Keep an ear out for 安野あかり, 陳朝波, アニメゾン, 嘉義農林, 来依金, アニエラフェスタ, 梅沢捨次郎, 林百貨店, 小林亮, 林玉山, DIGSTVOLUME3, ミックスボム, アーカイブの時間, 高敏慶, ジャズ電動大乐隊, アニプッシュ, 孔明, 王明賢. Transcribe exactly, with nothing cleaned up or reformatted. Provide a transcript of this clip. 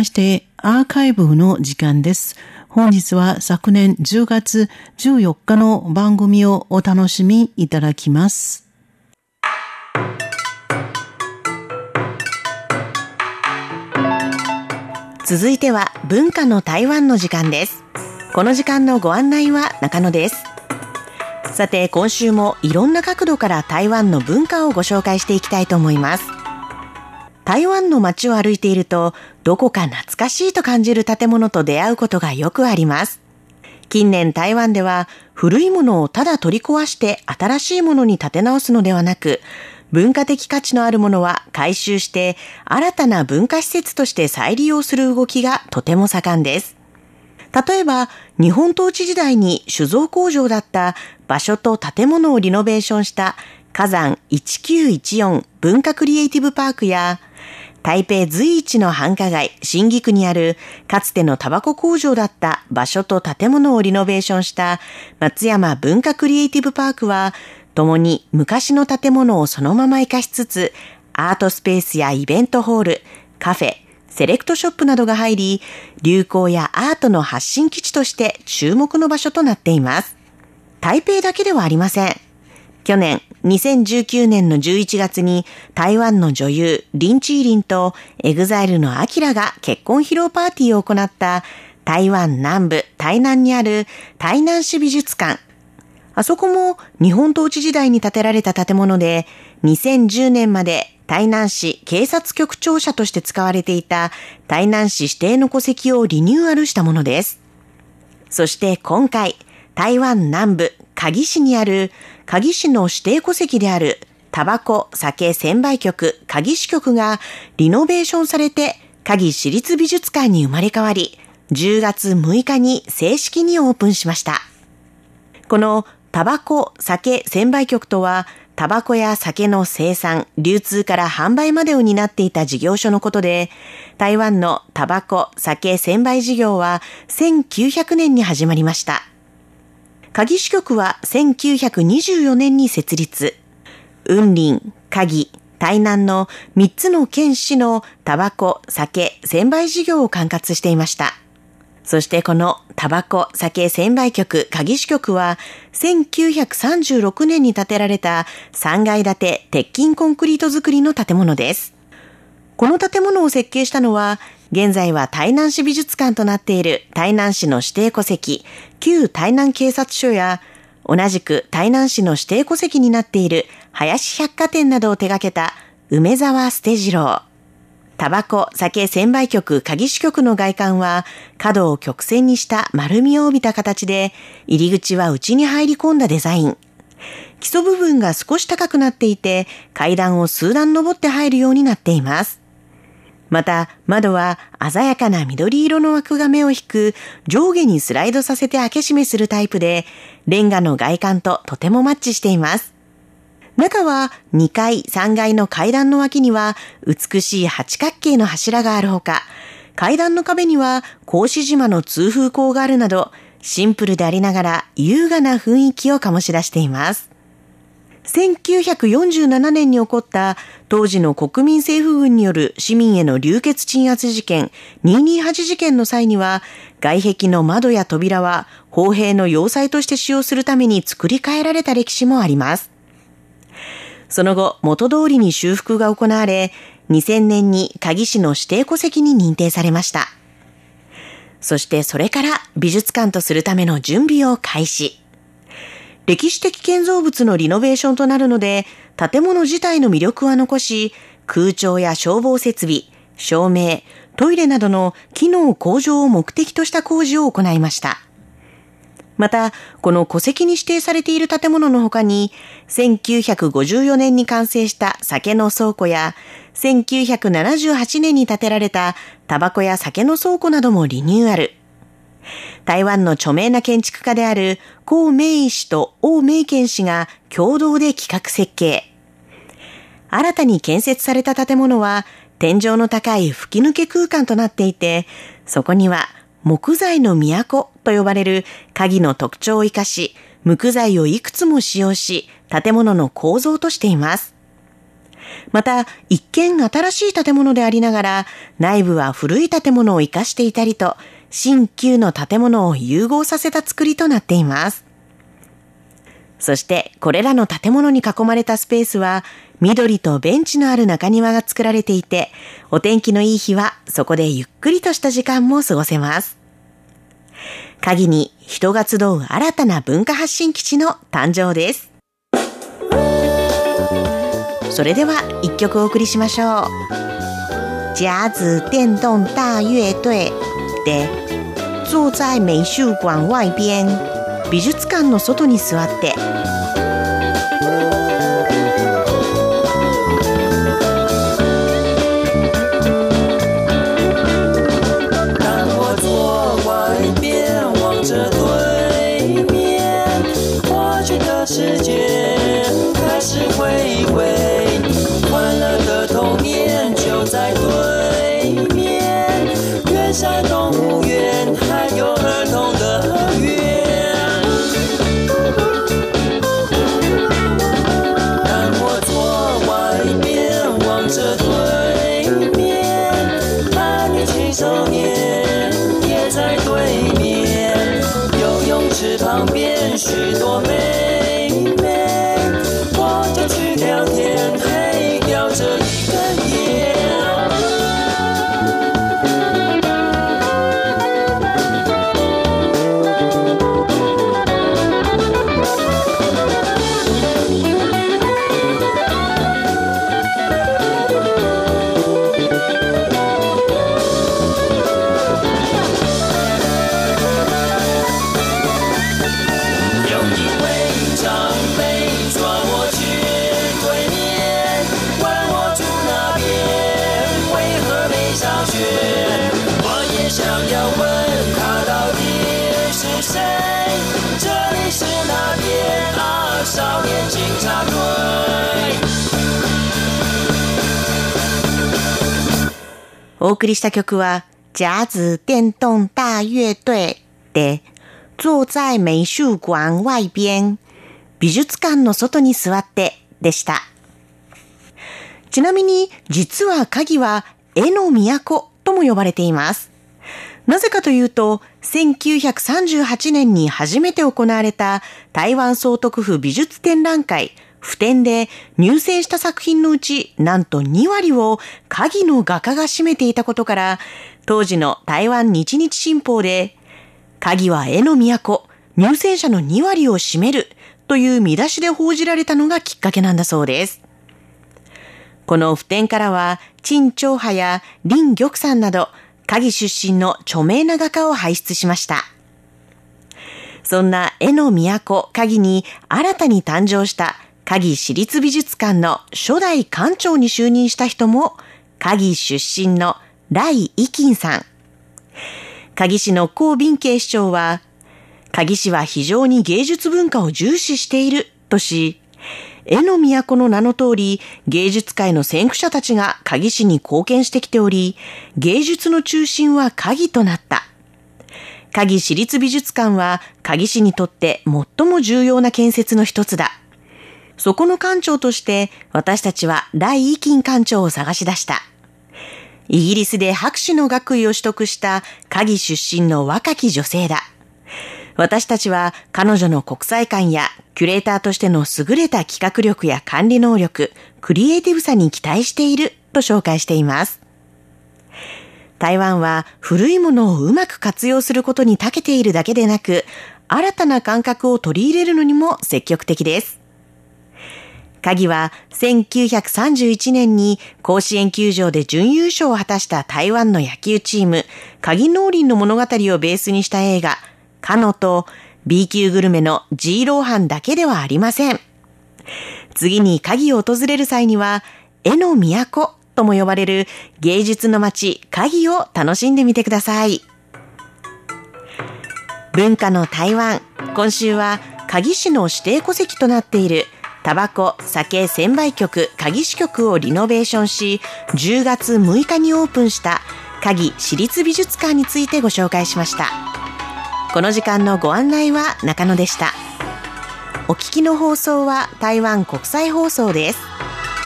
ましてアーカイブの時間です。本日は昨年じゅうがつじゅうよっかの番組をお楽しみいただきます。続いては文化の台湾の時間です。この時間のご案内は中野です。さて今週もいろんな角度から台湾の文化をご紹介していきたいと思います。台湾の街を歩いているとどこか懐かしいと感じる建物と出会うことがよくあります。近年台湾では古いものをただ取り壊して新しいものに建て直すのではなく、文化的価値のあるものは回収して新たな文化施設として再利用する動きがとても盛んです。例えば日本統治時代に酒造工場だった場所と建物をリノベーションした火山せんきゅうひゃくじゅうよん文化クリエイティブパークや台北随一の繁華街新義区にあるかつてのタバコ工場だった場所と建物をリノベーションした松山文化クリエイティブパークはともに昔の建物をそのまま活かしつつ、アートスペースやイベントホール、カフェ、セレクトショップなどが入り、流行やアートの発信基地として注目の場所となっています。台北だけではありません。去年、にせんじゅうきゅうねんのじゅういちがつに台湾の女優リン・チーリンとエグザイルのアキラが結婚披露パーティーを行った台湾南部台南にある台南市美術館、あそこも日本統治時代に建てられた建物で、にせんじゅうねんまで台南市警察局庁舎として使われていた台南市指定の戸籍をリニューアルしたものです。そして今回、台湾南部嘉義市にある嘉義市の指定戸籍であるタバコ・酒専売局嘉義支局がリノベーションされて嘉義市立美術館に生まれ変わり、じゅうがつむいかに正式にオープンしました。このタバコ・酒専売局とは、タバコや酒の生産、流通から販売までを担っていた事業所のことで、台湾のタバコ・酒専売事業はせんきゅうひゃくねんに始まりました。嘉義支局はせんきゅうひゃくにじゅうよねんに設立。雲林、嘉義、台南のみっつの県市のタバコ・酒専売事業を管轄していました。そしてこのタバコ・酒専売局嘉義支局はせんきゅうひゃくさんじゅうろくねんに建てられたさんがい建て鉄筋コンクリート造りの建物です。この建物を設計したのは現在は台南市美術館となっている台南市の指定戸籍旧台南警察署や同じく台南市の指定戸籍になっている林百貨店などを手掛けた梅沢捨次郎。タバコ・酒専売局嘉義支局の外観は角を曲線にした丸みを帯びた形で、入り口は内に入り込んだデザイン。基礎部分が少し高くなっていて、階段を数段登って入るようになっています。また窓は鮮やかな緑色の枠が目を引く上下にスライドさせて開け閉めするタイプで、レンガの外観ととてもマッチしています。中はにかいさんがいの階段の脇には美しい八角形の柱があるほか、階段の壁には格子島の通風口があるなど、シンプルでありながら優雅な雰囲気を醸し出しています。せんきゅうひゃくよんじゅうななねんに起こった当時の国民政府軍による市民への流血鎮圧事件にいにいはちじけんの際には、外壁の窓や扉は砲兵の要塞として使用するために作り変えられた歴史もあります。その後、元通りに修復が行われ、にせんねんに嘉義市の指定戸籍に認定されました。そしてそれから美術館とするための準備を開始。歴史的建造物のリノベーションとなるので、建物自体の魅力は残し、空調や消防設備、照明、トイレなどの機能向上を目的とした工事を行いました。また、この戸籍に指定されている建物の他に、せんきゅうひゃくごじゅうよねんに完成した酒の倉庫や、せんきゅうひゃくななじゅうはちねんに建てられたタバコや酒の倉庫などもリニューアル。台湾の著名な建築家である孔明氏と王明賢氏が共同で企画設計。新たに建設された建物は、天井の高い吹き抜け空間となっていて、そこには、木材の都と呼ばれる嘉義の特徴を生かし、無垢材をいくつも使用し、建物の構造としています。また一見新しい建物でありながら内部は古い建物を生かしていたりと、新旧の建物を融合させた作りとなっています。そしてこれらの建物に囲まれたスペースは緑とベンチのある中庭が作られていて、お天気のいい日はそこでゆっくりとした時間も過ごせます。鍵に人が集う新たな文化発信基地の誕生です。それでは一曲お送りしましょう。ジャズ電動大乐队で坐在美術館外边、美術館の外に座って。许多妹妹，我就去聊天，嘿，聊着一根お送りした曲はジャズ電動大乐隊で坐在美術館外边、美術館の外に座ってでした。ちなみに実は鍵は絵の都とも呼ばれています。なぜかというとせんきゅうひゃくさんじゅうはちねんに初めて行われた台湾総督府美術展覧会付展で入選した作品のうちなんとにわりを鍵の画家が占めていたことから、当時の台湾日日新報で鍵は絵の都、入選者のにわりを占めるという見出しで報じられたのがきっかけなんだそうです。この付展からは陳朝波や林玉山など鍵出身の著名な画家を輩出しました。そんな絵の都鍵に新たに誕生した鍵市立美術館の初代館長に就任した人も鍵出身の来依金さん。鍵市の高敏慶市長は、鍵市は非常に芸術文化を重視しているとし、絵の都の名の通り、芸術界の先駆者たちが鍵市に貢献してきており、芸術の中心は鍵となった。鍵市立美術館は鍵市にとって最も重要な建設の一つだ。そこの館長として私たちは来依金館長を探し出した。イギリスで博士の学位を取得した鍵出身の若き女性だ。私たちは彼女の国際観やキュレーターとしての優れた企画力や管理能力、クリエイティブさに期待していると紹介しています。台湾は古いものをうまく活用することに長けているだけでなく、新たな感覚を取り入れるのにも積極的です。鍵はせんきゅうひゃくさんじゅういちねんに甲子園球場で準優勝を果たした台湾の野球チーム、鍵農林の物語をベースにした映画、カノと B 級グルメのジーローハンだけではありません。次に鍵を訪れる際には、絵の都とも呼ばれる芸術の街鍵を楽しんでみてください。文化の台湾、今週は鍵市の指定戸籍となっているタバコ、酒、専売局、鍵支局をリノベーションし、じゅうがつむいかにオープンした鍵市立美術館についてご紹介しました。この時間のご案内は中野でした。お聞きの放送は台湾国際放送です。